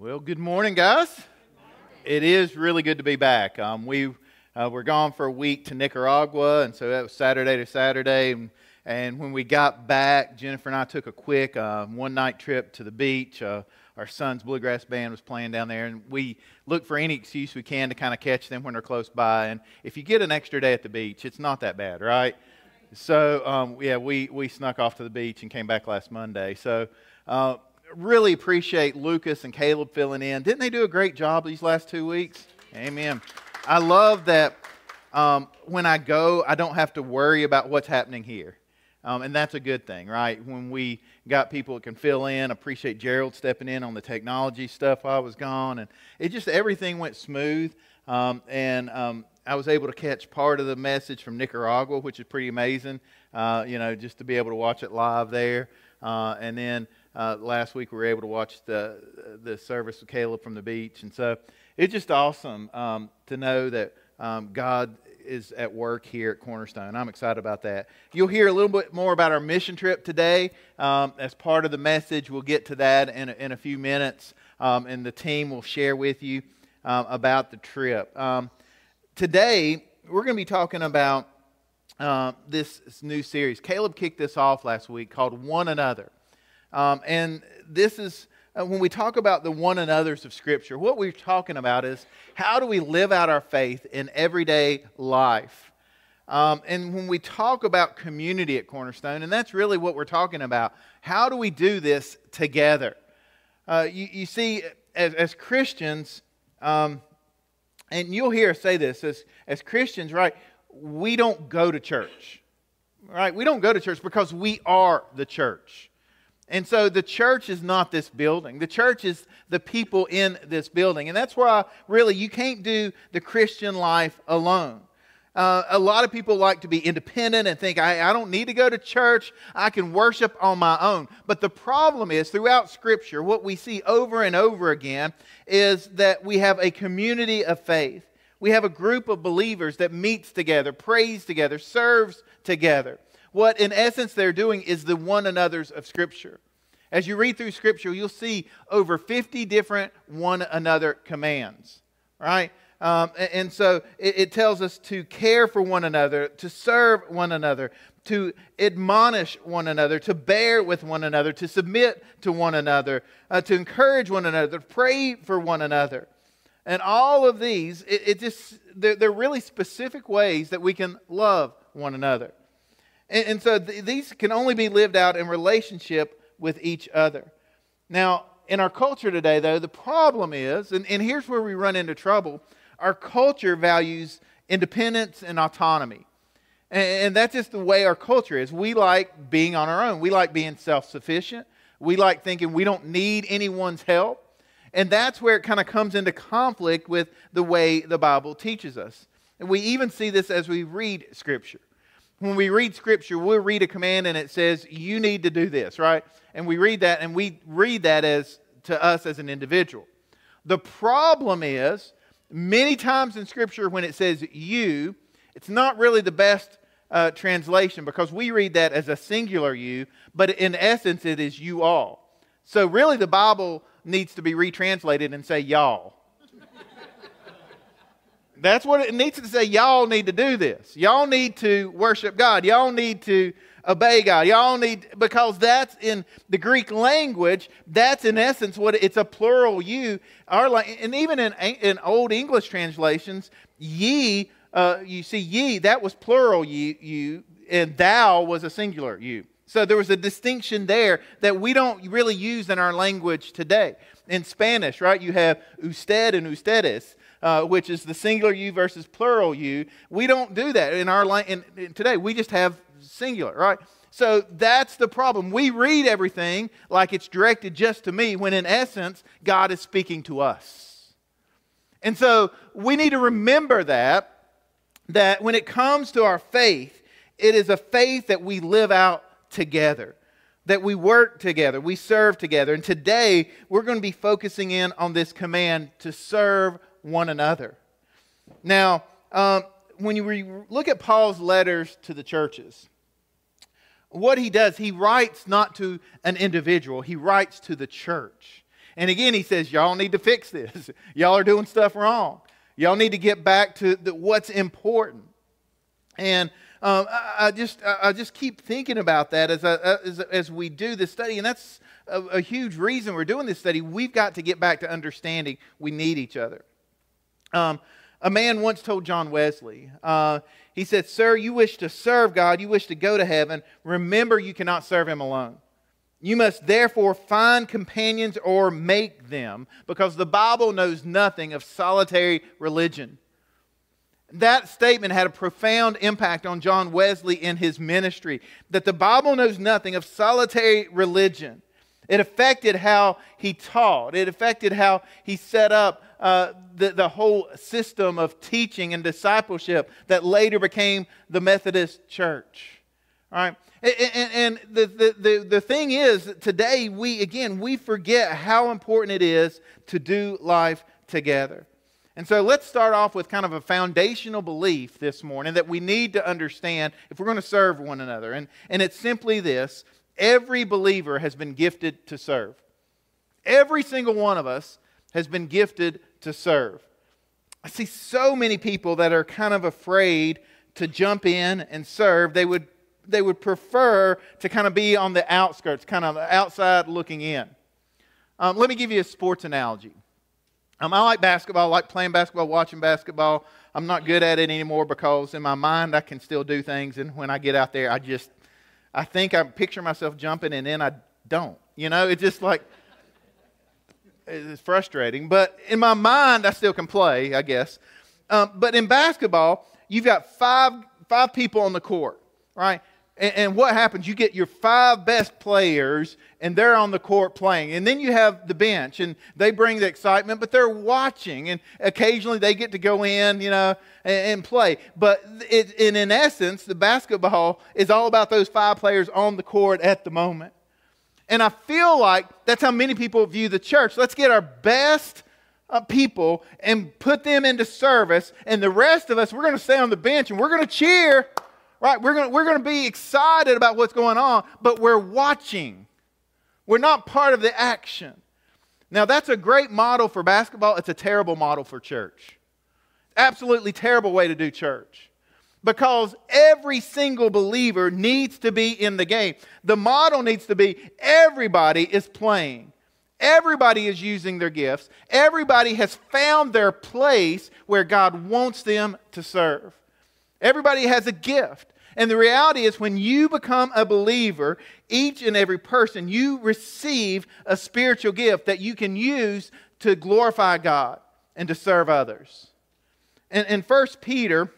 Well, good morning, guys. Good morning. It is really good to be back. We were gone for a week to Nicaragua, and so that was Saturday to Saturday. And when we got back, Jennifer and I took a quick one-night trip to the beach. Our son's bluegrass band was playing down there, and we look for any excuse we can to kind of catch them when they're close by. And if you get an extra day at the beach, it's not that bad, right? So, we snuck off to the beach and came back last Monday. So, really appreciate Lucas and Caleb filling in. Didn't they do a great job these last 2 weeks? Amen. I love that when I go, I don't have to worry about what's happening here. And that's a good thing, right? When we got people that can fill in. Appreciate Gerald stepping in on the technology stuff while I was gone. And it just, everything went smooth. I was able to catch part of the message from Nicaragua, which is pretty amazing, just to be able to watch it live there. And then last week we were able to watch the service with Caleb from the beach. And so it's just awesome to know that God is at work here at Cornerstone. I'm excited about that. You'll hear a little bit more about our mission trip today as part of the message. We'll get to that in a few minutes, and the team will share with you about the trip. Today, we're going to be talking about this new series. Caleb kicked this off last week called One Another. And this is, when we talk about the one another's of Scripture, what we're talking about is how do we live out our faith in everyday life? And when we talk about community at Cornerstone, and that's really what we're talking about, how do we do this together? You see, as Christians... And you'll hear us say this, as Christians, right, we don't go to church, right? We don't go to church because we are the church. And so the church is not this building. The church is the people in this building. And that's why, really, you can't do the Christian life alone. A lot of people like to be independent and think, I don't need to go to church. I can worship on my own. But the problem is, throughout Scripture, what we see over and over again is that we have a community of faith. We have a group of believers that meets together, prays together, serves together. What, in essence, they're doing is the one another's of Scripture. As you read through Scripture, you'll see over 50 different one another commands, right? And so it tells us to care for one another, to serve one another, to admonish one another, to bear with one another, to submit to one another, to encourage one another, to pray for one another. And all of these, they're really specific ways that we can love one another. And so these can only be lived out in relationship with each other. Now, in our culture today, though, the problem is, and here's where we run into trouble, our culture values independence and autonomy. And that's just the way our culture is. We like being on our own. We like being self-sufficient. We like thinking we don't need anyone's help. And that's where it kind of comes into conflict with the way the Bible teaches us. And we even see this as we read Scripture. When we read Scripture, we'll read a command and it says, you need to do this, right? And we read that, and we read that as to us as an individual. The problem is, many times in Scripture, when it says you, it's not really the best translation, because we read that as a singular you, but in essence, it is you all. So really, the Bible needs to be retranslated and say y'all. That's what it needs to say. Y'all need to do this. Y'all need to worship God. Y'all need to obey God. Y'all need, because that's in the Greek language, that's in essence what it's a plural you. And even in Old English translations, ye, you see ye, that was plural you, and thou was a singular you. So there was a distinction there that we don't really use in our language today. In Spanish, right, you have usted and ustedes. Which is the singular you versus plural you. We don't do that in our line today. We just have singular, right? So that's the problem. We read everything like it's directed just to me, when in essence, God is speaking to us. And so we need to remember that when it comes to our faith, it is a faith that we live out together, that we work together, we serve together. And today, we're going to be focusing in on this command to serve one another. Now, when you look at Paul's letters to the churches, what he does, he writes not to an individual, he writes to the church. And again, he says, y'all need to fix this. Y'all are doing stuff wrong. Y'all need to get back to what's important. And I just keep thinking about that as we do this study. And that's a huge reason we're doing this study. We've got to get back to understanding we need each other. A man once told John Wesley, he said, "Sir, you wish to serve God, you wish to go to heaven. Remember, you cannot serve Him alone. You must therefore find companions or make them, because the Bible knows nothing of solitary religion." That statement had a profound impact on John Wesley in his ministry, that the Bible knows nothing of solitary religion. It affected how he taught. It affected how he set up the whole system of teaching and discipleship that later became the Methodist Church. All right? And the thing is, today we forget how important it is to do life together. And so let's start off with kind of a foundational belief this morning that we need to understand if we're going to serve one another. And it's simply this: every believer has been gifted to serve. Every single one of us has been gifted to serve. I see so many people that are kind of afraid to jump in and serve. They would prefer to kind of be on the outskirts, kind of outside looking in. Let me give you a sports analogy. I like basketball. I like playing basketball, watching basketball. I'm not good at it anymore because in my mind I can still do things, and when I get out there, I think I picture myself jumping, and then I don't. You know, it's just like, it's frustrating. But in my mind, I still can play, I guess. But in basketball, you've got five people on the court, right? And what happens? You get your five best players, and they're on the court playing. And then you have the bench, and they bring the excitement, but they're watching. And occasionally they get to go in, you know, and play. But in essence, the basketball is all about those five players on the court at the moment. And I feel like that's how many people view the church. Let's get our best people and put them into service. And the rest of us, we're going to stay on the bench, and we're going to cheer. Right, we're going to be excited about what's going on, but we're watching. We're not part of the action. Now, that's a great model for basketball. It's a terrible model for church. Absolutely terrible way to do church, because every single believer needs to be in the game. The model needs to be everybody is playing. Everybody is using their gifts. Everybody has found their place where God wants them to serve. Everybody has a gift. And the reality is, when you become a believer, each and every person, you receive a spiritual gift that you can use to glorify God and to serve others. And in 1 Peter,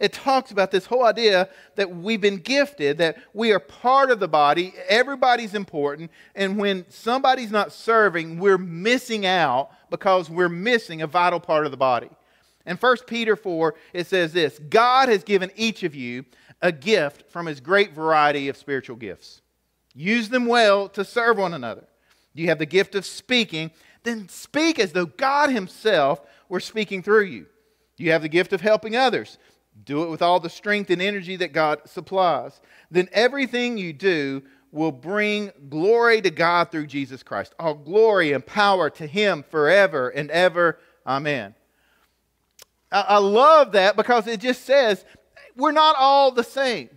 it talks about this whole idea that we've been gifted, that we are part of the body, everybody's important, and when somebody's not serving, we're missing out because we're missing a vital part of the body. In 1 Peter 4, it says this: God has given each of you a gift from His great variety of spiritual gifts. Use them well to serve one another. You have the gift of speaking, then speak as though God Himself were speaking through you. You have the gift of helping others. Do it with all the strength and energy that God supplies. Then everything you do will bring glory to God through Jesus Christ. All glory and power to Him forever and ever. Amen. I love that, because it just says we're not all the same,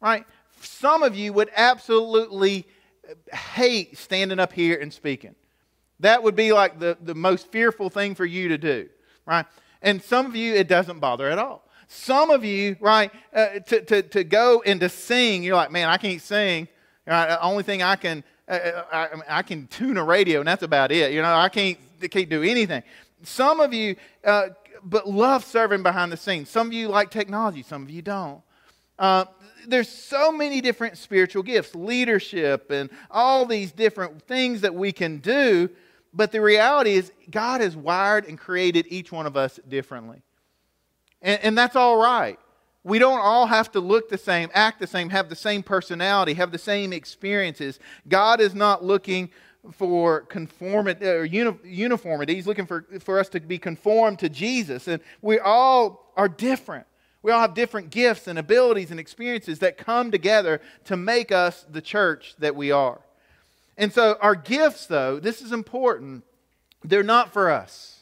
right? Some of you would absolutely hate standing up here and speaking. That would be like the most fearful thing for you to do, right? And some of you, it doesn't bother at all. Some of you, right, to go and to sing, you're like, man, I can't sing. Right? The only thing I can, I can tune a radio, and that's about it. You know, I can't do anything. Some of you but love serving behind the scenes. Some of you like technology. Some of you don't. There's so many different spiritual gifts, leadership, and all these different things that we can do. But the reality is, God has wired and created each one of us differently. And that's all right. We don't all have to look the same, act the same, have the same personality, have the same experiences. God is not looking for conformity or uniformity. He's looking for us to be conformed to Jesus. And we all are different. We all have different gifts and abilities and experiences that come together to make us the church that we are. And so our gifts, though, this is important, they're not for us.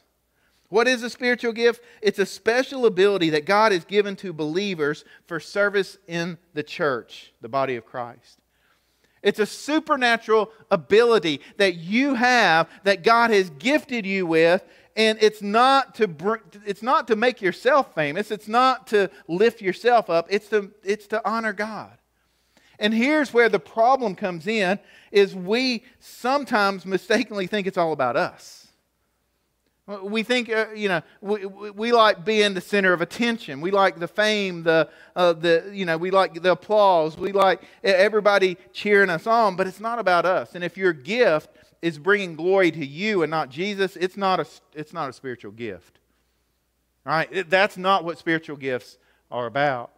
What is a spiritual gift? It's a special ability that God has given to believers for service in the church, the body of Christ. It's a supernatural ability that you have that God has gifted you with, and it's not to make yourself famous. It's not to lift yourself up. It's to honor God. And here's where the problem comes in, is we sometimes mistakenly think it's all about us. We think, we like being the center of attention. We like the fame, we like the applause. We like everybody cheering us on, but it's not about us. And if your gift is bringing glory to you and not Jesus, it's not a spiritual gift. All right? That's not what spiritual gifts are about.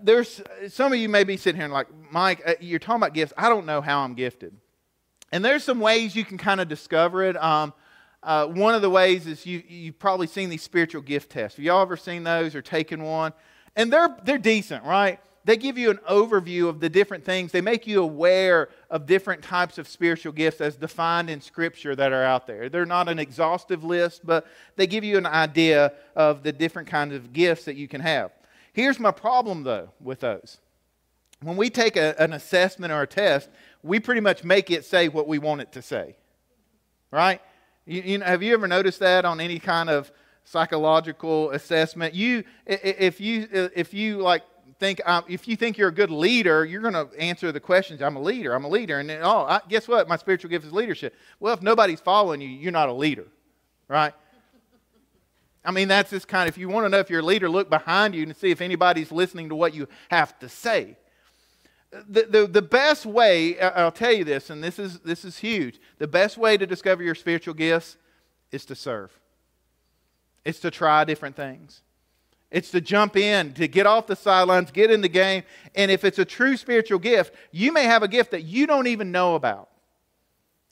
There's some of you may be sitting here and like, Mike, you're talking about gifts. I don't know how I'm gifted. And there's some ways you can kind of discover it. One of the ways is you've probably seen these spiritual gift tests. Have y'all ever seen those or taken one? And they're decent, right? They give you an overview of the different things. They make you aware of different types of spiritual gifts as defined in Scripture that are out there. They're not an exhaustive list, but they give you an idea of the different kinds of gifts that you can have. Here's my problem, though, with those. When we take an assessment or a test, we pretty much make it say what we want it to say, right? Have you ever noticed that on any kind of psychological assessment? If you think you're a good leader, you're going to answer the questions. I'm a leader, and then, guess what? My spiritual gift is leadership. Well, if nobody's following you, you're not a leader, right? I mean, that's this kind of, if you want to know if you're a leader, look behind you and see if anybody's listening to what you have to say. The best way, I'll tell you this, and this is huge. The best way to discover your spiritual gifts is to serve. It's to try different things. It's to jump in, to get off the sidelines, get in the game. And if it's a true spiritual gift, you may have a gift that you don't even know about.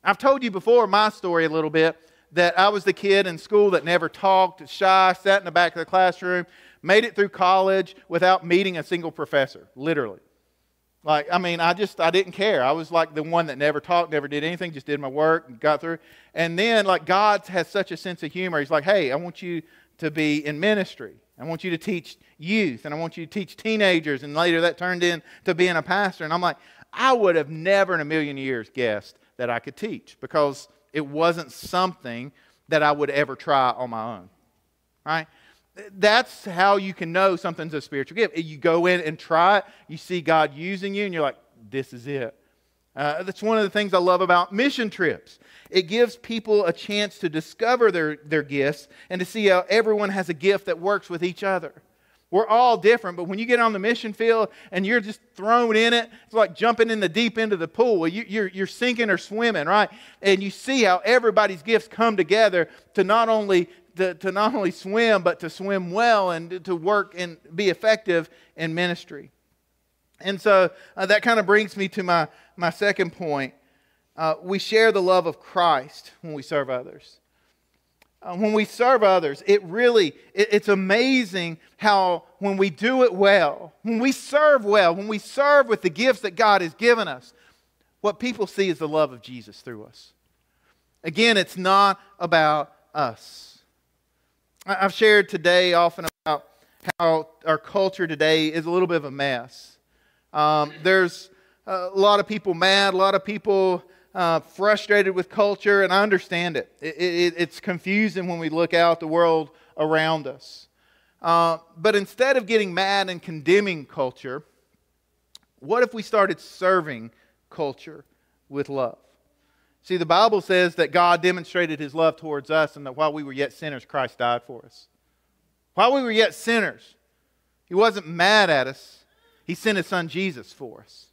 I've told you before my story a little bit, that I was the kid in school that never talked, shy, sat in the back of the classroom, made it through college without meeting a single professor, literally. Like, I mean, I didn't care. I was like the one that never talked, never did anything, just did my work and got through. And then, like, God has such a sense of humor. He's like, hey, I want you to be in ministry. I want you to teach youth, and I want you to teach teenagers. And later that turned into being a pastor. And I'm like, I would have never in a million years guessed that I could teach, because it wasn't something that I would ever try on my own, right? That's how you can know something's a spiritual gift. You go in and try it. You see God using you, and you're like, this is it. That's one of the things I love about mission trips. It gives people a chance to discover their gifts and to see how everyone has a gift that works with each other. We're all different, but when you get on the mission field and you're just thrown in it, it's like jumping in the deep end of the pool. You're sinking or swimming, right? And you see how everybody's gifts come together to not only swim, but to swim well and to work and be effective in ministry. And so that kind of brings me to my second point. We share the love of Christ when we serve others. When we serve others, it's amazing how when we do it well, when we serve well, when we serve with the gifts that God has given us, what people see is the love of Jesus through us. Again, it's not about us. I've shared today often about how our culture today is a little bit of a mess. There's a lot of people mad, a lot of people frustrated with culture, and I understand it. It's confusing when we look out the world around us. But instead of getting mad and condemning culture, what if we started serving culture with love? See, the Bible says that God demonstrated His love towards us, and that while we were yet sinners, Christ died for us. While we were yet sinners, He wasn't mad at us. He sent His Son Jesus for us.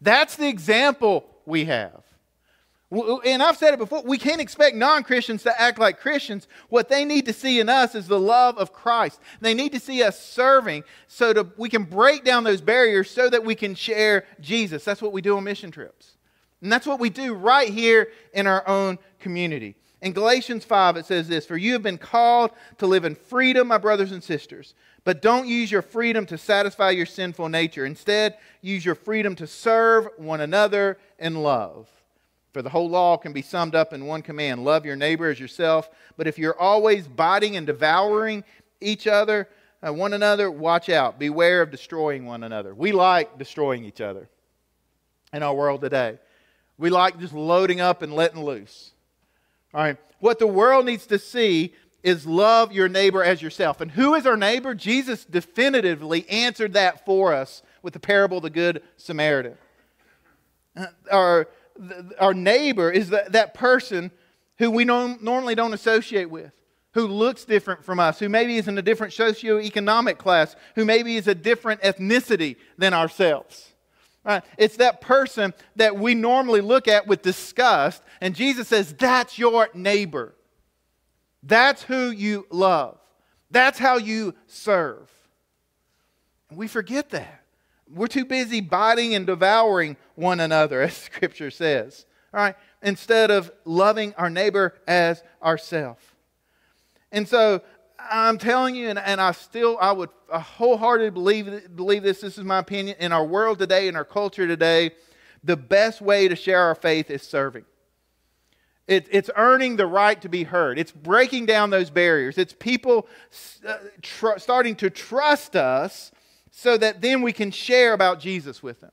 That's the example we have. And I've said it before, we can't expect non-Christians to act like Christians. What they need to see in us is the love of Christ. They need to see us serving we can break down those barriers so that we can share Jesus. That's what we do on mission trips. And that's what we do right here in our own community. In Galatians 5, it says this, "For you have been called to live in freedom, my brothers and sisters. But don't use your freedom to satisfy your sinful nature. Instead, use your freedom to serve one another in love." For the whole law can be summed up in one command, love your neighbor as yourself. But if you're always biting and devouring each other, one another, watch out. Beware of destroying one another. We like destroying each other in our world today. We like just loading up and letting loose. All right. What the world needs to see is love your neighbor as yourself. And who is our neighbor? Jesus definitively answered that for us with the parable of the Good Samaritan. Our neighbor is that person who we normally don't associate with, who looks different from us, who maybe is in a different socioeconomic class, who maybe is a different ethnicity than ourselves. Right? It's that person that we normally look at with disgust, and Jesus says, that's your neighbor. That's who you love. That's how you serve. And we forget that. We're too busy biting and devouring one another, as Scripture says, all right, instead of loving our neighbor as ourselves. And so I'm telling you, I wholeheartedly believe this. This is my opinion. In our world today, in our culture today, the best way to share our faith is serving. It's earning the right to be heard. It's breaking down those barriers. It's people starting to trust us, so that then we can share about Jesus with them.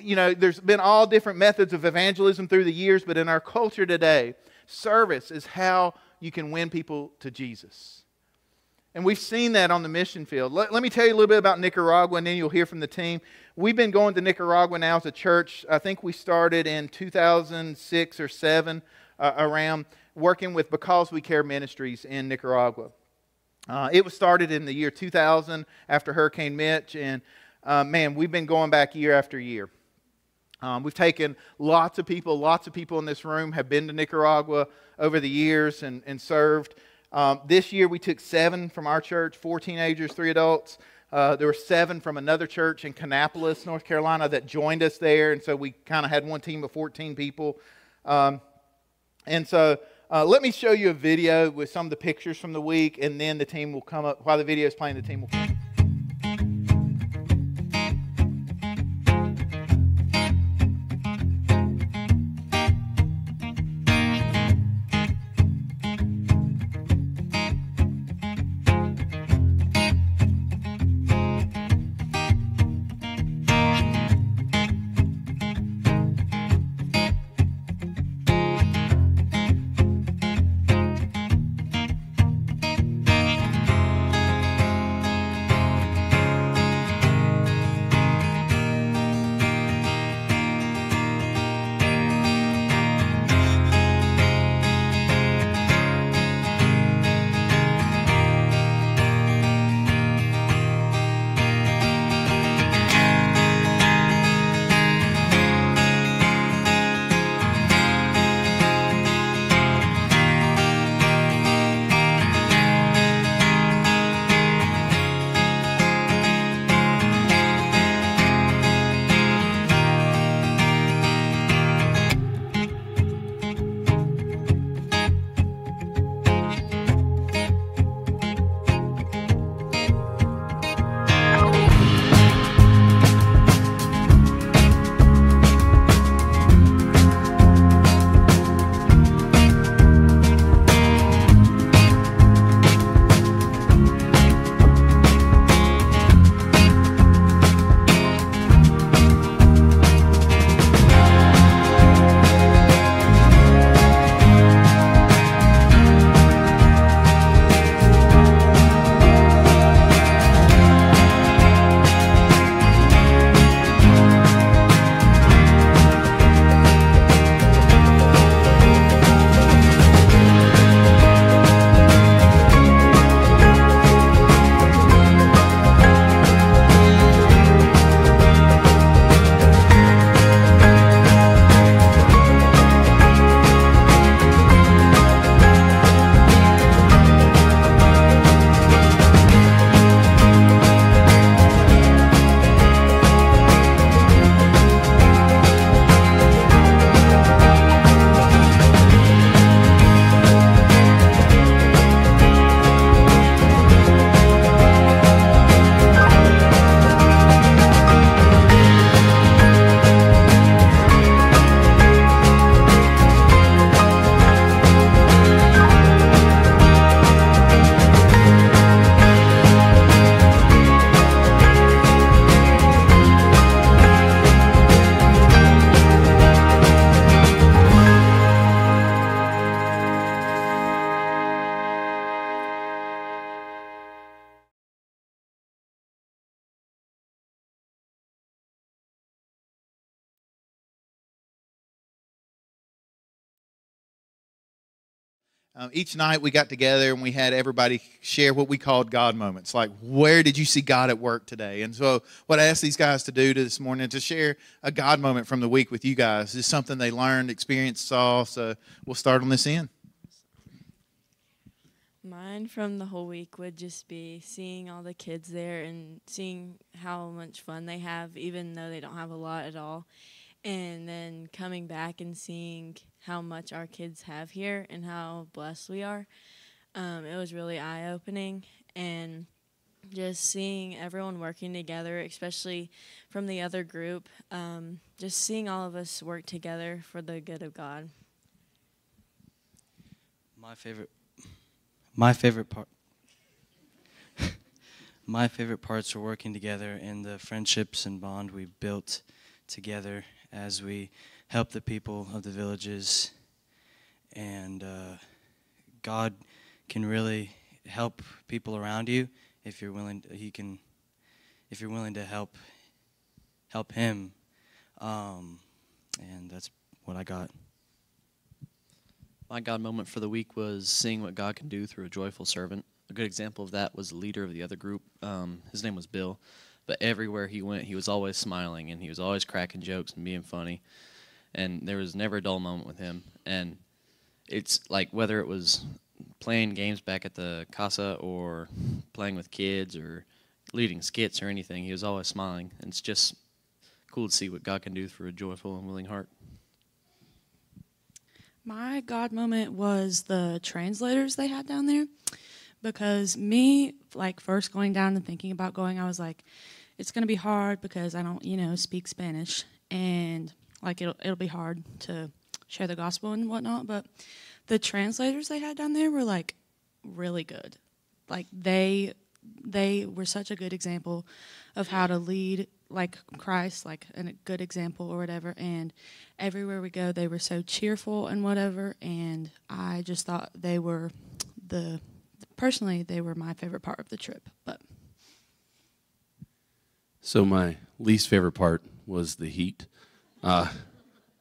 There's been all different methods of evangelism through the years, but in our culture today, service is how you can win people to Jesus. And we've seen that on the mission field. Let me tell you a little bit about Nicaragua, and then you'll hear from the team. We've been going to Nicaragua now as a church. I think we started in 2006 or 7 around working with Because We Care Ministries in Nicaragua. It was started in the year 2000 after Hurricane Mitch, and we've been going back year after year. We've taken lots of people in this room have been to Nicaragua over the years and served. This year we took 7 from our church, 4 teenagers, 3 adults. There were 7 from another church in Kannapolis, North Carolina, that joined us there, and so we kind of had one team of 14 people. Let me show you a video with some of the pictures from the week, and then the team will come up. While the video is playing, the team will come up. Each night we got together and we had everybody share what we called God moments, like where did you see God at work today? And so what I asked these guys to do this morning to share a God moment from the week with you guys is something they learned, experienced, saw. So we'll start on this end. Mine from the whole week would just be seeing all the kids there and seeing how much fun they have, even though they don't have a lot at all. And then coming back and seeing how much our kids have here and how blessed we are. It was really eye-opening, and just seeing everyone working together, especially from the other group, just seeing all of us work together for the good of God. My favorite parts are working together and the friendships and bond we built together as we help the people of the villages, and God can really help people around you if you're willing. If you're willing to help Him, and that's what I got. My God moment for the week was seeing what God can do through a joyful servant. A good example of that was the leader of the other group. His name was Bill, but everywhere he went, he was always smiling and he was always cracking jokes and being funny. And there was never a dull moment with him. And it's like whether it was playing games back at the casa or playing with kids or leading skits or anything, he was always smiling. And it's just cool to see what God can do for a joyful and willing heart. My God moment was the translators they had down there, because me, like, first going down and thinking about going, I was like, it's going to be hard because I don't, speak Spanish, and like it'll be hard to share the gospel and whatnot. But the translators they had down there were like really good. Like they were such a good example of how to lead like Christ, like a good example or whatever. And everywhere we go, they were so cheerful and whatever. And I just thought they were personally, they were my favorite part of the trip. So my least favorite part was the heat.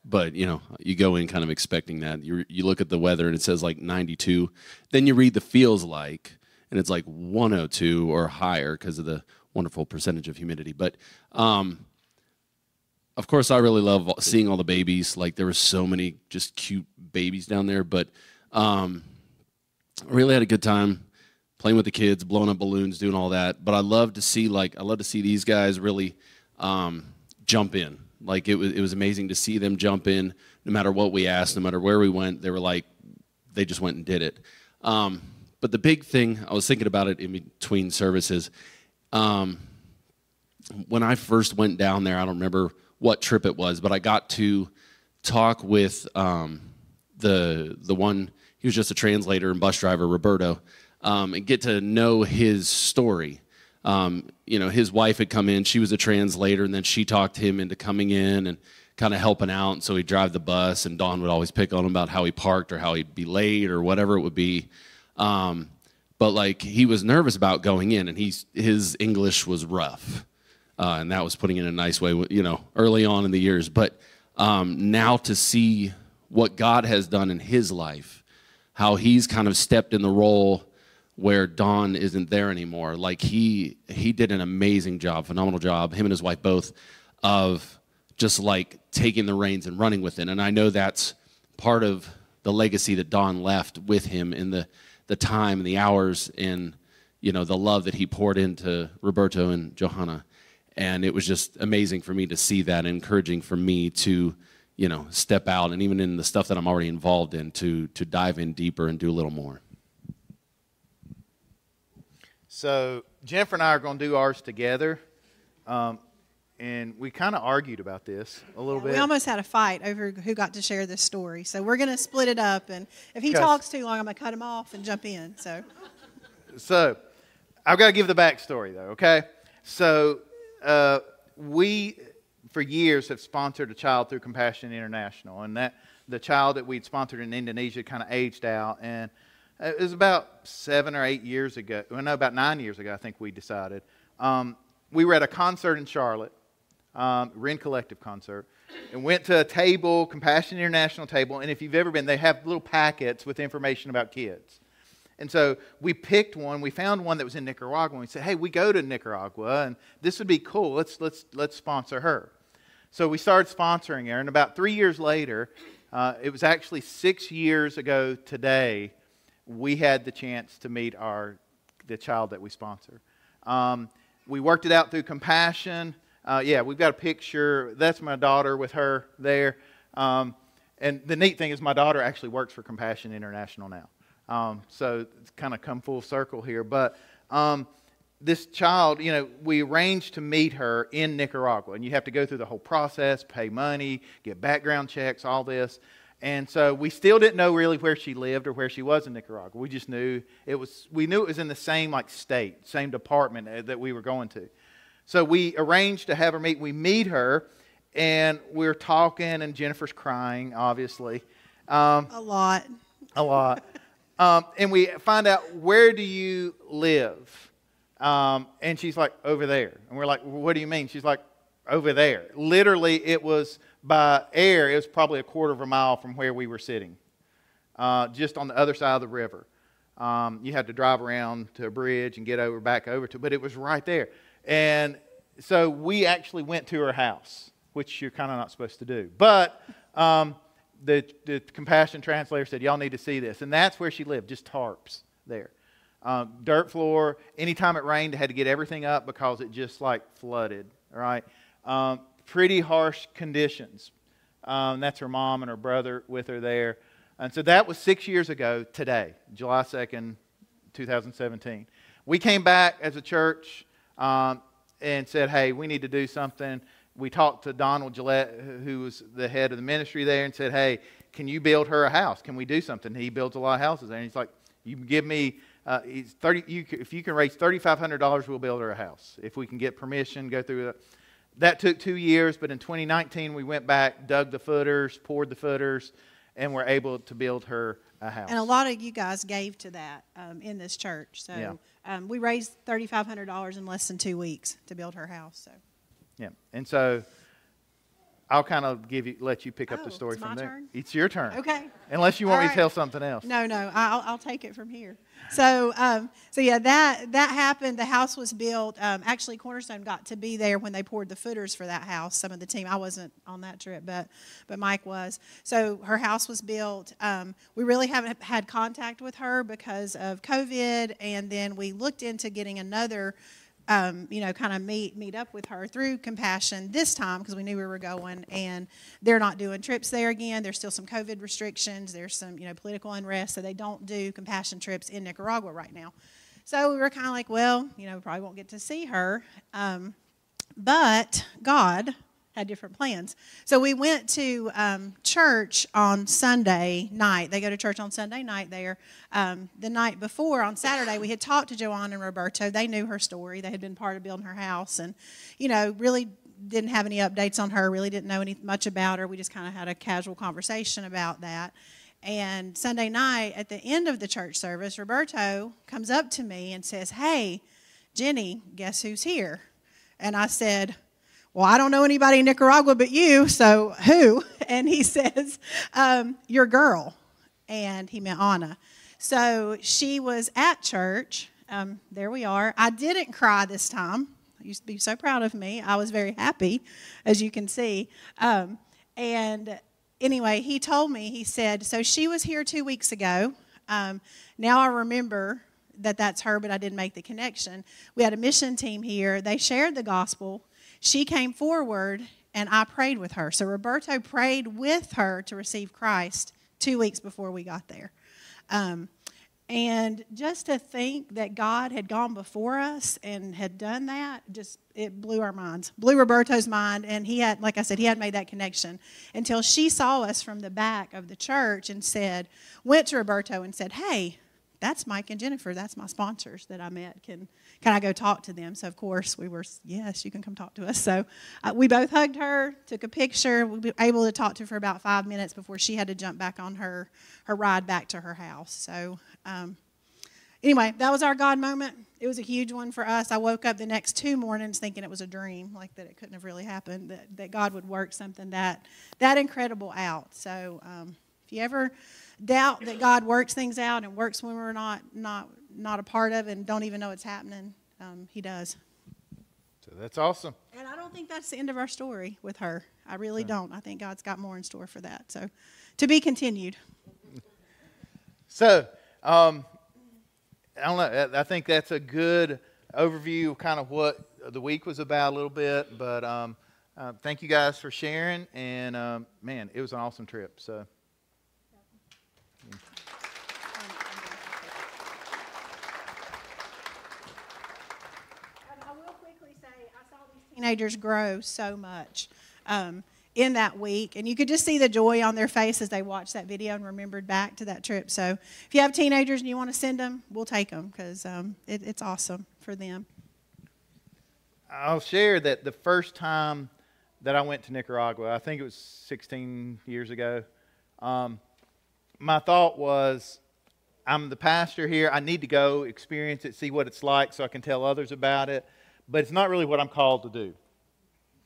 But, you go in kind of expecting that. You look at the weather, and it says, like, 92. Then you read the feels like, and it's, like, 102 or higher because of the wonderful percentage of humidity. But, of course, I really love seeing all the babies. Like, there were so many just cute babies down there. But I really had a good time playing with the kids, blowing up balloons, doing all that. But I love to see, these guys really jump in. Like, it was amazing to see them jump in. No matter what we asked, no matter where we went, they were like, they just went and did it. But the big thing, I was thinking about it in between services. When I first went down there, I don't remember what trip it was, but I got to talk with the one, he was just a translator and bus driver, Roberto, and get to know his story. His wife had come in, she was a translator, and then she talked him into coming in and kind of helping out. And so he'd drive the bus, and Dawn would always pick on him about how he parked or how he'd be late or whatever it would be. But like, he was nervous about going in, and his English was rough. And that was putting it in a nice way, early on in the years. But now to see what God has done in his life, how he's kind of stepped in the role where Don isn't there anymore. Like, he did an amazing job, phenomenal job, him and his wife both, of just, like, taking the reins and running with it. And I know that's part of the legacy that Don left with him in the time and the hours and, the love that he poured into Roberto and Johanna. And it was just amazing for me to see that, encouraging for me to, step out, and even in the stuff that I'm already involved in, to dive in deeper and do a little more. So Jennifer and I are going to do ours together, and we kind of argued about this a little bit. We almost had a fight over who got to share this story, so we're going to split it up, and if he talks too long, I'm going to cut him off and jump in. So I've got to give the backstory, though, okay? So we, for years, have sponsored a child through Compassion International, and that the child that we'd sponsored in Indonesia kind of aged out, and it was about 7 or 8 years ago. Well, no, about 9 years ago, I think we decided. We were at a concert in Charlotte, Wren Collective concert, and went to a table, Compassion International table, and if you've ever been, they have little packets with information about kids. And so we picked one, we found one that was in Nicaragua, and we said, hey, we go to Nicaragua, and this would be cool, let's sponsor her. So we started sponsoring her, and about 3 years later, it was actually 6 years ago today, we had the chance to meet the child that we sponsor. We worked it out through Compassion. Yeah, we've got a picture. That's my daughter with her there. And the neat thing is my daughter actually works for Compassion International now. So it's kind of come full circle here. But this child, you know, we arranged to meet her in Nicaragua. And you have to go through the whole process, pay money, get background checks, all this. And so we still didn't know really where she lived or where she was in Nicaragua. We just knew it was, we knew it was in the same like state, same department that we were going to. So we arranged to have her meet. We meet her, and we're talking, and Jennifer's crying, obviously. A lot. And we find out, where do you live? And she's like, over there. And we're like, what do you mean? She's like, over there. Literally, it was by air, it was probably a quarter of a mile from where we were sitting, just on the other side of the river. You had to drive around to a bridge and get over back over to, but it was right there. And so we actually went to her house, which you're kind of not supposed to do. But the Compassion translator said, y'all need to see this. And that's where she lived, just tarps there. Dirt floor. Anytime it rained, they had to get everything up because it just like flooded, all right? Pretty harsh conditions. That's her mom and her brother with her there. And so that was 6 years ago today, July 2nd, 2017. We came back as a church and said, hey, we need to do something. We talked to Donald Gillette, who was the head of the ministry there, and said, hey, can you build her a house? Can we do something? He builds a lot of houses there. And he's like, you can give me, if you can raise $3,500, we'll build her a house. If we can get permission, go through it. That took 2 years, but in 2019, we went back, dug the footers, poured the footers, and were able to build her a house. And a lot of you guys gave to that in this church. So yeah. We raised $3,500 in less than 2 weeks to build her house. So yeah, and so I'll kind of let you pick up the story from there. Turn? It's your turn. Okay. Unless you want me to tell something else. No, I'll take it from here. So, yeah, that happened. The house was built. Actually, Cornerstone got to be there when they poured the footers for that house. Some of the team, I wasn't on that trip, but Mike was. So her house was built. We really haven't had contact with her because of COVID, and then we looked into getting another kind of meet up with her through Compassion this time because we knew we were going, and they're not doing trips there again. There's still some COVID restrictions. There's some, political unrest, so they don't do Compassion trips in Nicaragua right now. So we were kind of like, well, we probably won't get to see her, but God had different plans. So we went to church on Sunday night. They go to church on Sunday night there. The night before, on Saturday, we had talked to Johanna and Roberto. They knew her story. They had been part of building her house and, really didn't have any updates on her, really didn't know much about her. We just kind of had a casual conversation about that. And Sunday night, at the end of the church service, Roberto comes up to me and says, hey, Jenny, guess who's here? And I said, well, I don't know anybody in Nicaragua but you, so who? And he says, your girl. And he meant Anna. So she was at church. There we are. I didn't cry this time. I used to be so proud of me. I was very happy, as you can see. And anyway, he told me, he said, so she was here 2 weeks ago. Now I remember that's her, but I didn't make the connection. We had a mission team here. They shared the gospel. She came forward, and I prayed with her. So Roberto prayed with her to receive Christ 2 weeks before we got there. And just to think that God had gone before us and had done that, it blew our minds, blew Roberto's mind. And he had, like I said, he hadn't made that connection until she saw us from the back of the church and went to Roberto and said, hey, that's Mike and Jennifer. That's my sponsors that I met. Can I go talk to them? So, of course, we were, yes, you can come talk to us. So we both hugged her, took a picture. We were able to talk to her for about 5 minutes before she had to jump back on her ride back to her house. So, Anyway, that was our God moment. It was a huge one for us. I woke up the next two mornings thinking it was a dream, like that it couldn't have really happened, that God would work something that incredible out. So if you ever doubt that God works things out and works when we're not a part of it and don't even know it's happening, he does. So that's awesome. And I don't think that's the end of our story with her. I really don't. I think God's got more in store for that. So to be continued. So I don't know. I think that's a good overview of kind of what the week was about a little bit. But thank you guys for sharing. And, man, it was an awesome trip. So. Teenagers grow so much in that week, and you could just see the joy on their face as they watched that video and remembered back to that trip. So if you have teenagers and you want to send them, we'll take them, because it's awesome for them. I'll share that the first time that I went to Nicaragua, I think it was 16 years ago, my thought was, I'm the pastor here. I need to go experience it, see what it's like so I can tell others about it. But it's not really what I'm called to do.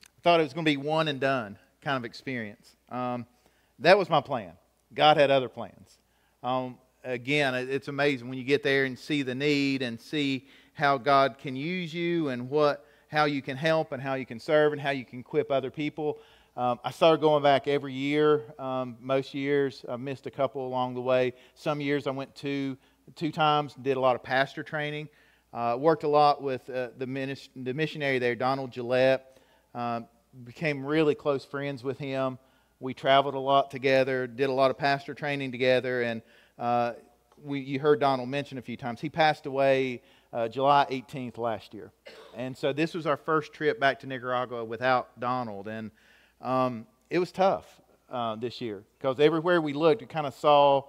I thought it was going to be one and done kind of experience. That was my plan. God had other plans. Again, it's amazing when you get there and see the need and see how God can use you and how you can help and how you can serve and how you can equip other people. I started going back every year. Most years I missed a couple along the way. Some years I went two times and did a lot of pastor training. Worked a lot with the missionary there, Donald Gillette. Became really close friends with him. We traveled a lot together, did a lot of pastor training together, and you heard Donald mention a few times. He passed away July 18th last year. And so this was our first trip back to Nicaragua without Donald, and it was tough this year, because everywhere we looked, we kind of saw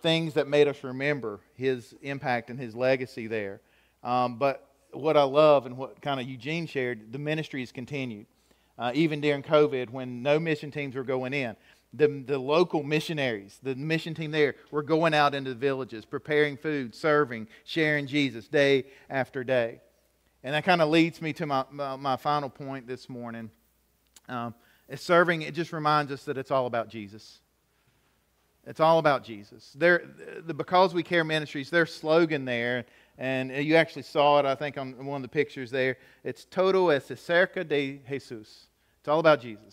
things that made us remember his impact and his legacy there. But what I love and what kind of Eugene shared, the ministry has continued. Even during COVID, when no mission teams were going in, the local missionaries, the mission team there, were going out into the villages, preparing food, serving, sharing Jesus day after day. And that kind of leads me to my final point this morning. Serving, it just reminds us that it's all about Jesus. It's all about Jesus. The Because We Care Ministries, their slogan there, and you actually saw it, I think, on one of the pictures there. It's Todo es acerca de Jesus. It's all about Jesus.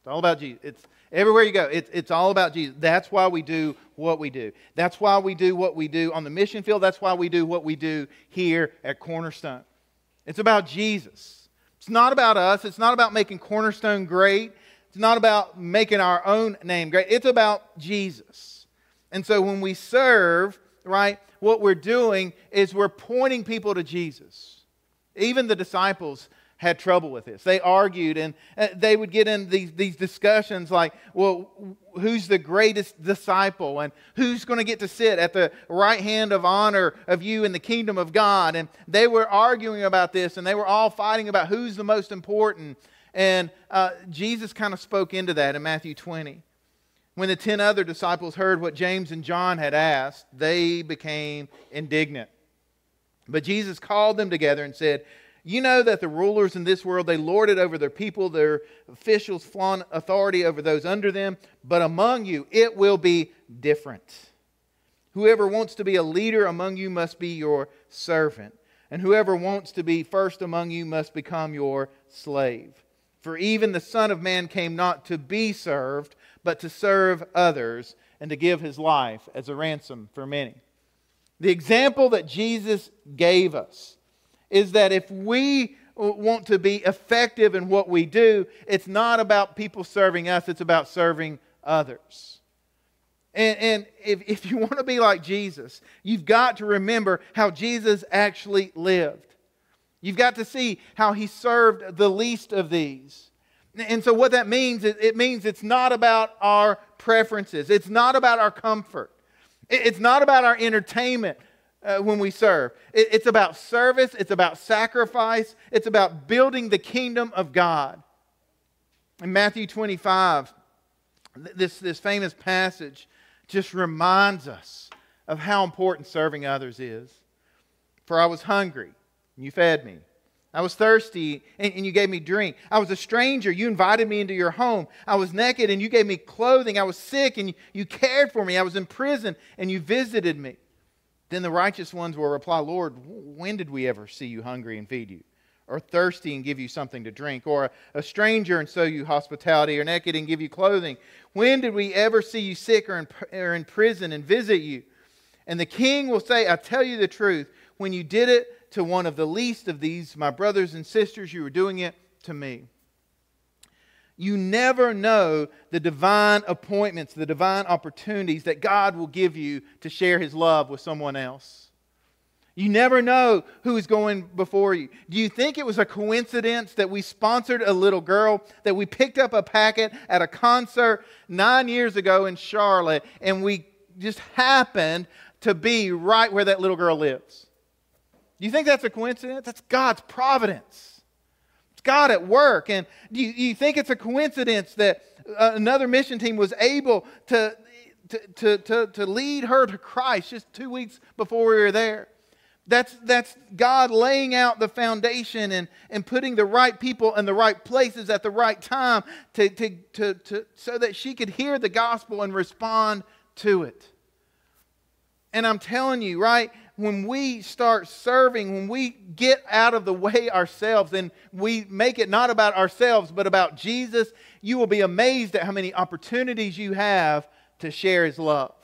It's all about Jesus. It's everywhere you go. It's all about Jesus. That's why we do what we do. That's why we do what we do on the mission field. That's why we do what we do here at Cornerstone. It's about Jesus. It's not about us. It's not about making Cornerstone great. It's not about making our own name great. It's about Jesus. And so when we serve, right, what we're doing is we're pointing people to Jesus. Even the disciples had trouble with this. They argued, and they would get in these discussions like, well, who's the greatest disciple, and who's going to get to sit at the right hand of honor of you in the kingdom of God? And they were arguing about this, and they were all fighting about who's the most important. And Jesus kind of spoke into that in Matthew 20. When the 10 other disciples heard what James and John had asked, they became indignant. But Jesus called them together and said, "You know that the rulers in this world, they lord it over their people. Their officials flaunt authority over those under them. But among you, it will be different. Whoever wants to be a leader among you must be your servant. And whoever wants to be first among you must become your slave. For even the Son of Man came not to be served, but to serve others and to give his life as a ransom for many." The example that Jesus gave us is that if we want to be effective in what we do, it's not about people serving us, it's about serving others. And if you want to be like Jesus, you've got to remember how Jesus actually lived. You've got to see how he served the least of these. And so what that means, it means it's not about our preferences. It's not about our comfort. It's not about our entertainment when we serve. It's about service. It's about sacrifice. It's about building the kingdom of God. In Matthew 25, this famous passage just reminds us of how important serving others is. For I was hungry, and you fed me. I was thirsty, and you gave me drink. I was a stranger, you invited me into your home. I was naked, and you gave me clothing. I was sick, and you cared for me. I was in prison, and you visited me. Then the righteous ones will reply, Lord, when did we ever see you hungry and feed you? Or thirsty and give you something to drink? Or a stranger and show you hospitality? Or naked and give you clothing? When did we ever see you sick or in prison and visit you? And the king will say, I tell you the truth, when you did it to one of the least of these, my brothers and sisters, you were doing it to me. You never know the divine appointments, the divine opportunities that God will give you to share His love with someone else. You never know who is going before you. Do you think it was a coincidence that we sponsored a little girl, that we picked up a packet at a concert 9 years ago in Charlotte, and we just happened to be right where that little girl lives? Do you think that's a coincidence? That's God's providence. It's God at work. And do you think it's a coincidence that another mission team was able to lead her to Christ just 2 weeks before we were there? That's God laying out the foundation and putting the right people in the right places at the right time so that she could hear the gospel and respond to it. And I'm telling you, right, when we start serving, when we get out of the way ourselves and we make it not about ourselves but about Jesus, you will be amazed at how many opportunities you have to share His love.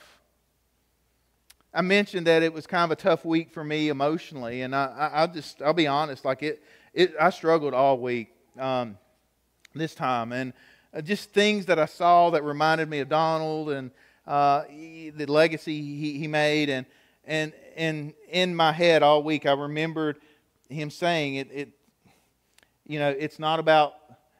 I mentioned that it was kind of a tough week for me emotionally, and I'll be honest, like I struggled all week this time, and just things that I saw that reminded me of Donald and the legacy he made, and in my head all week I remembered him saying it. You know, it's not about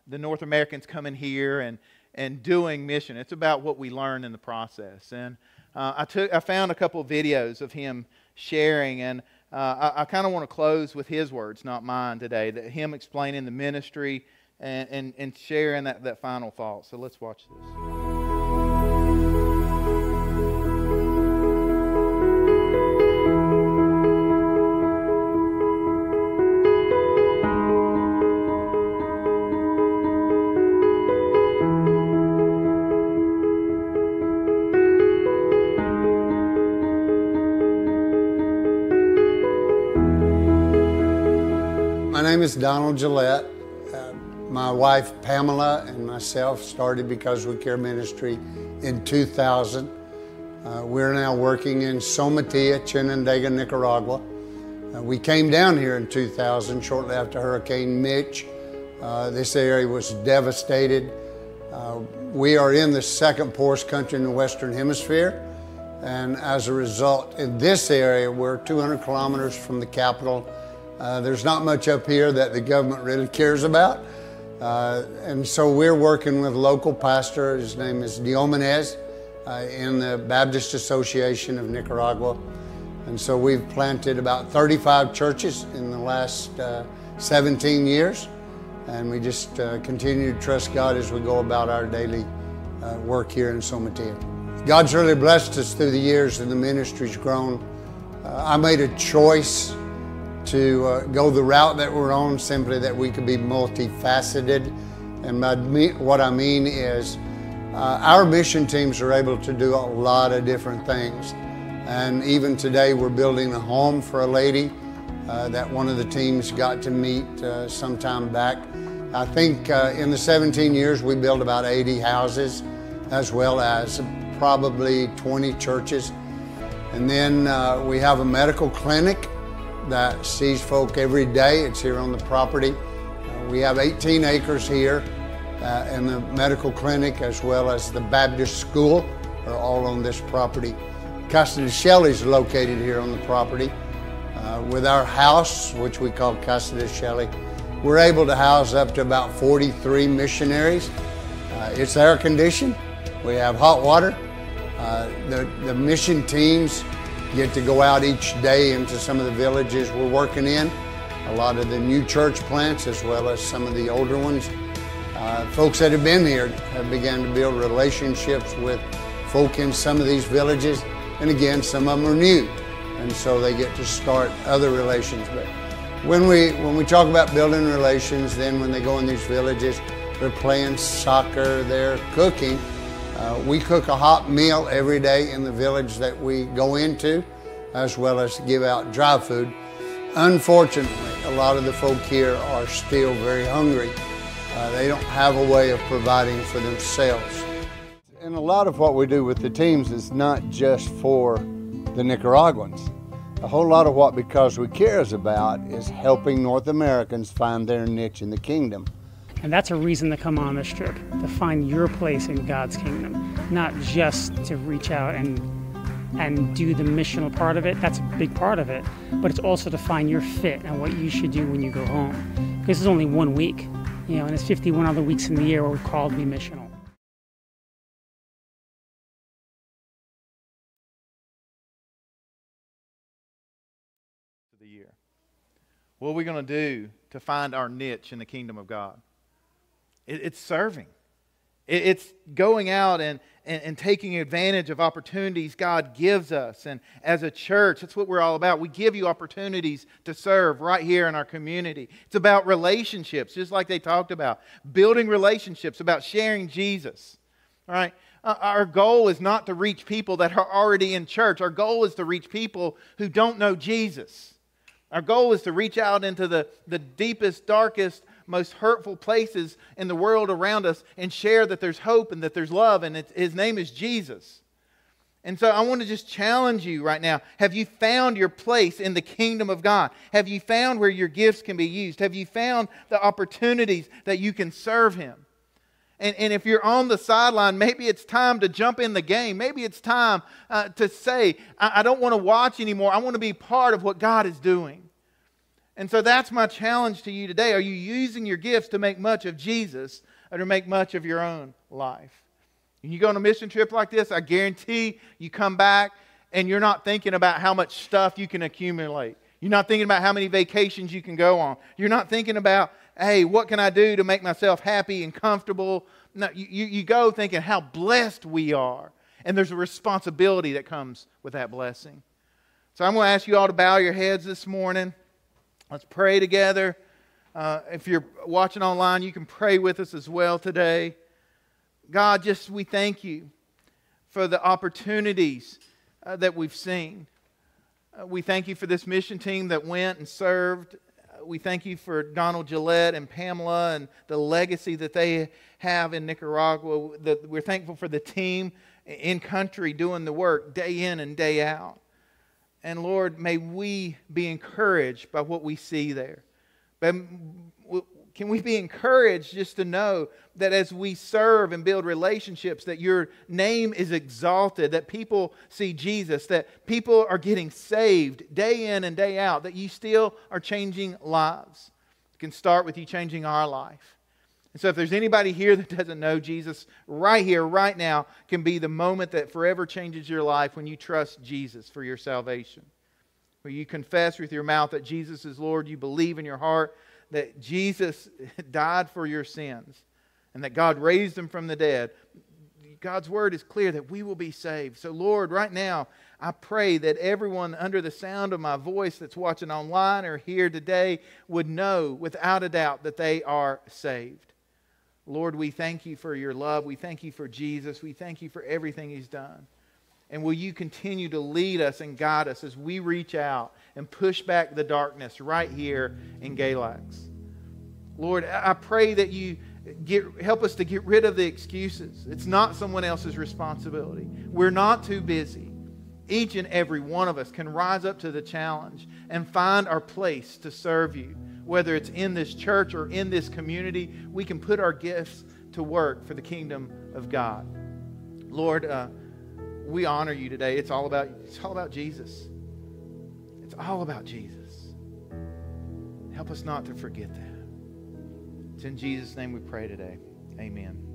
the North Americans coming here and doing mission; it's about what we learn in the process. And I found a couple of videos of him sharing, and I kind of want to close with his words, not mine today, that him explaining the ministry and sharing that final thought. So let's watch this. My name is Donald Gillette. My wife Pamela and myself started Because We Care Ministry in 2000. We're now working in Somatia, Chinandega, Nicaragua. We came down here in 2000 shortly after Hurricane Mitch. This area was devastated. We are in the second poorest country in the Western Hemisphere, and as a result, in this area, we're 200 kilometers from the capital. There's not much up here that the government really cares about. And so we're working with local pastor, his name is Diomenez, in the Baptist Association of Nicaragua. And so we've planted about 35 churches in the last 17 years. And we just continue to trust God as we go about our daily work here in Somatia. God's really blessed us through the years and the ministry's grown. I made a choice to go the route that we're on, simply that we could be multifaceted. And what I mean is our mission teams are able to do a lot of different things. And even today we're building a home for a lady that one of the teams got to meet some time back. I think in the 17 years we built about 80 houses, as well as probably 20 churches. And then we have a medical clinic that sees folk every day. It's here on the property. We have 18 acres here, and the medical clinic as well as the Baptist school are all on this property. Casa de Shelley is located here on the property. With our house, which we call Casa de Shelley, we're able to house up to about 43 missionaries. It's air conditioned. We have hot water. The mission teams get to go out each day into some of the villages we're working in, a lot of the new church plants as well as some of the older ones. Folks that have been here have began to build relationships with folk in some of these villages, and again, some of them are new. and so they get to start other relations. But when we talk about building relations, then when they go in these villages, they're playing soccer, they're cooking. We cook a hot meal every day in the village that we go into, as well as give out dry food. Unfortunately, a lot of the folk here are still very hungry. They don't have a way of providing for themselves. And a lot of what we do with the teams is not just for the Nicaraguans. A whole lot of what Because We Care is about is helping North Americans find their niche in the kingdom. And that's a reason to come on this trip, to find your place in God's kingdom, not just to reach out and do the missional part of it. That's a big part of it, but it's also to find your fit and what you should do when you go home. This is only 1 week, you know, and it's 51 other weeks in the year where we're called to be missional. What are we going to do to find our niche in the kingdom of God? It's serving. It's going out and taking advantage of opportunities God gives us. And as a church, that's what we're all about. We give you opportunities to serve right here in our community. It's about relationships, just like they talked about. Building relationships, about sharing Jesus. All right? Our goal is not to reach people that are already in church. Our goal is to reach people who don't know Jesus. Our goal is to reach out into the deepest, darkest, most hurtful places in the world around us and share that there's hope and that there's love, and His name is Jesus. And so I want to just challenge you right now. Have you found your place in the kingdom of God? Have you found where your gifts can be used? Have you found the opportunities that you can serve Him? And if you're on the sideline, maybe it's time to jump in the game. Maybe it's time to say, I don't want to watch anymore. I want to be part of what God is doing. And so that's my challenge to you today. Are you using your gifts to make much of Jesus or to make much of your own life? When you go on a mission trip like this, I guarantee you come back and you're not thinking about how much stuff you can accumulate. You're not thinking about how many vacations you can go on. You're not thinking about, hey, what can I do to make myself happy and comfortable? No, you go thinking how blessed we are. And there's a responsibility that comes with that blessing. So I'm going to ask you all to bow your heads this morning. Let's pray together. If you're watching online, you can pray with us as well today. God, just we thank you for the opportunities that we've seen. We thank you for this mission team that went and served. We thank you for Donald Gillette and Pamela and the legacy that they have in Nicaragua. We're thankful for the team in country doing the work day in and day out. And Lord, may we be encouraged by what we see there. But can we be encouraged just to know that as we serve and build relationships, that your name is exalted, that people see Jesus, that people are getting saved day in and day out, that you still are changing lives. It can start with you changing our life. And so if there's anybody here that doesn't know Jesus, right here, right now, can be the moment that forever changes your life when you trust Jesus for your salvation. Where you confess with your mouth that Jesus is Lord, you believe in your heart that Jesus died for your sins and that God raised Him from the dead. God's word is clear that we will be saved. So Lord, right now, I pray that everyone under the sound of my voice that's watching online or here today would know without a doubt that they are saved. Lord, we thank you for your love. We thank you for Jesus. We thank you for everything He's done. And will you continue to lead us and guide us as we reach out and push back the darkness right here in Galax. Lord, I pray that you help us to get rid of the excuses. It's not someone else's responsibility. We're not too busy. Each and every one of us can rise up to the challenge and find our place to serve you. Whether it's in this church or in this community, we can put our gifts to work for the kingdom of God. Lord, we honor you today. It's all about Jesus. It's all about Jesus. Help us not to forget that. It's in Jesus' name we pray today. Amen.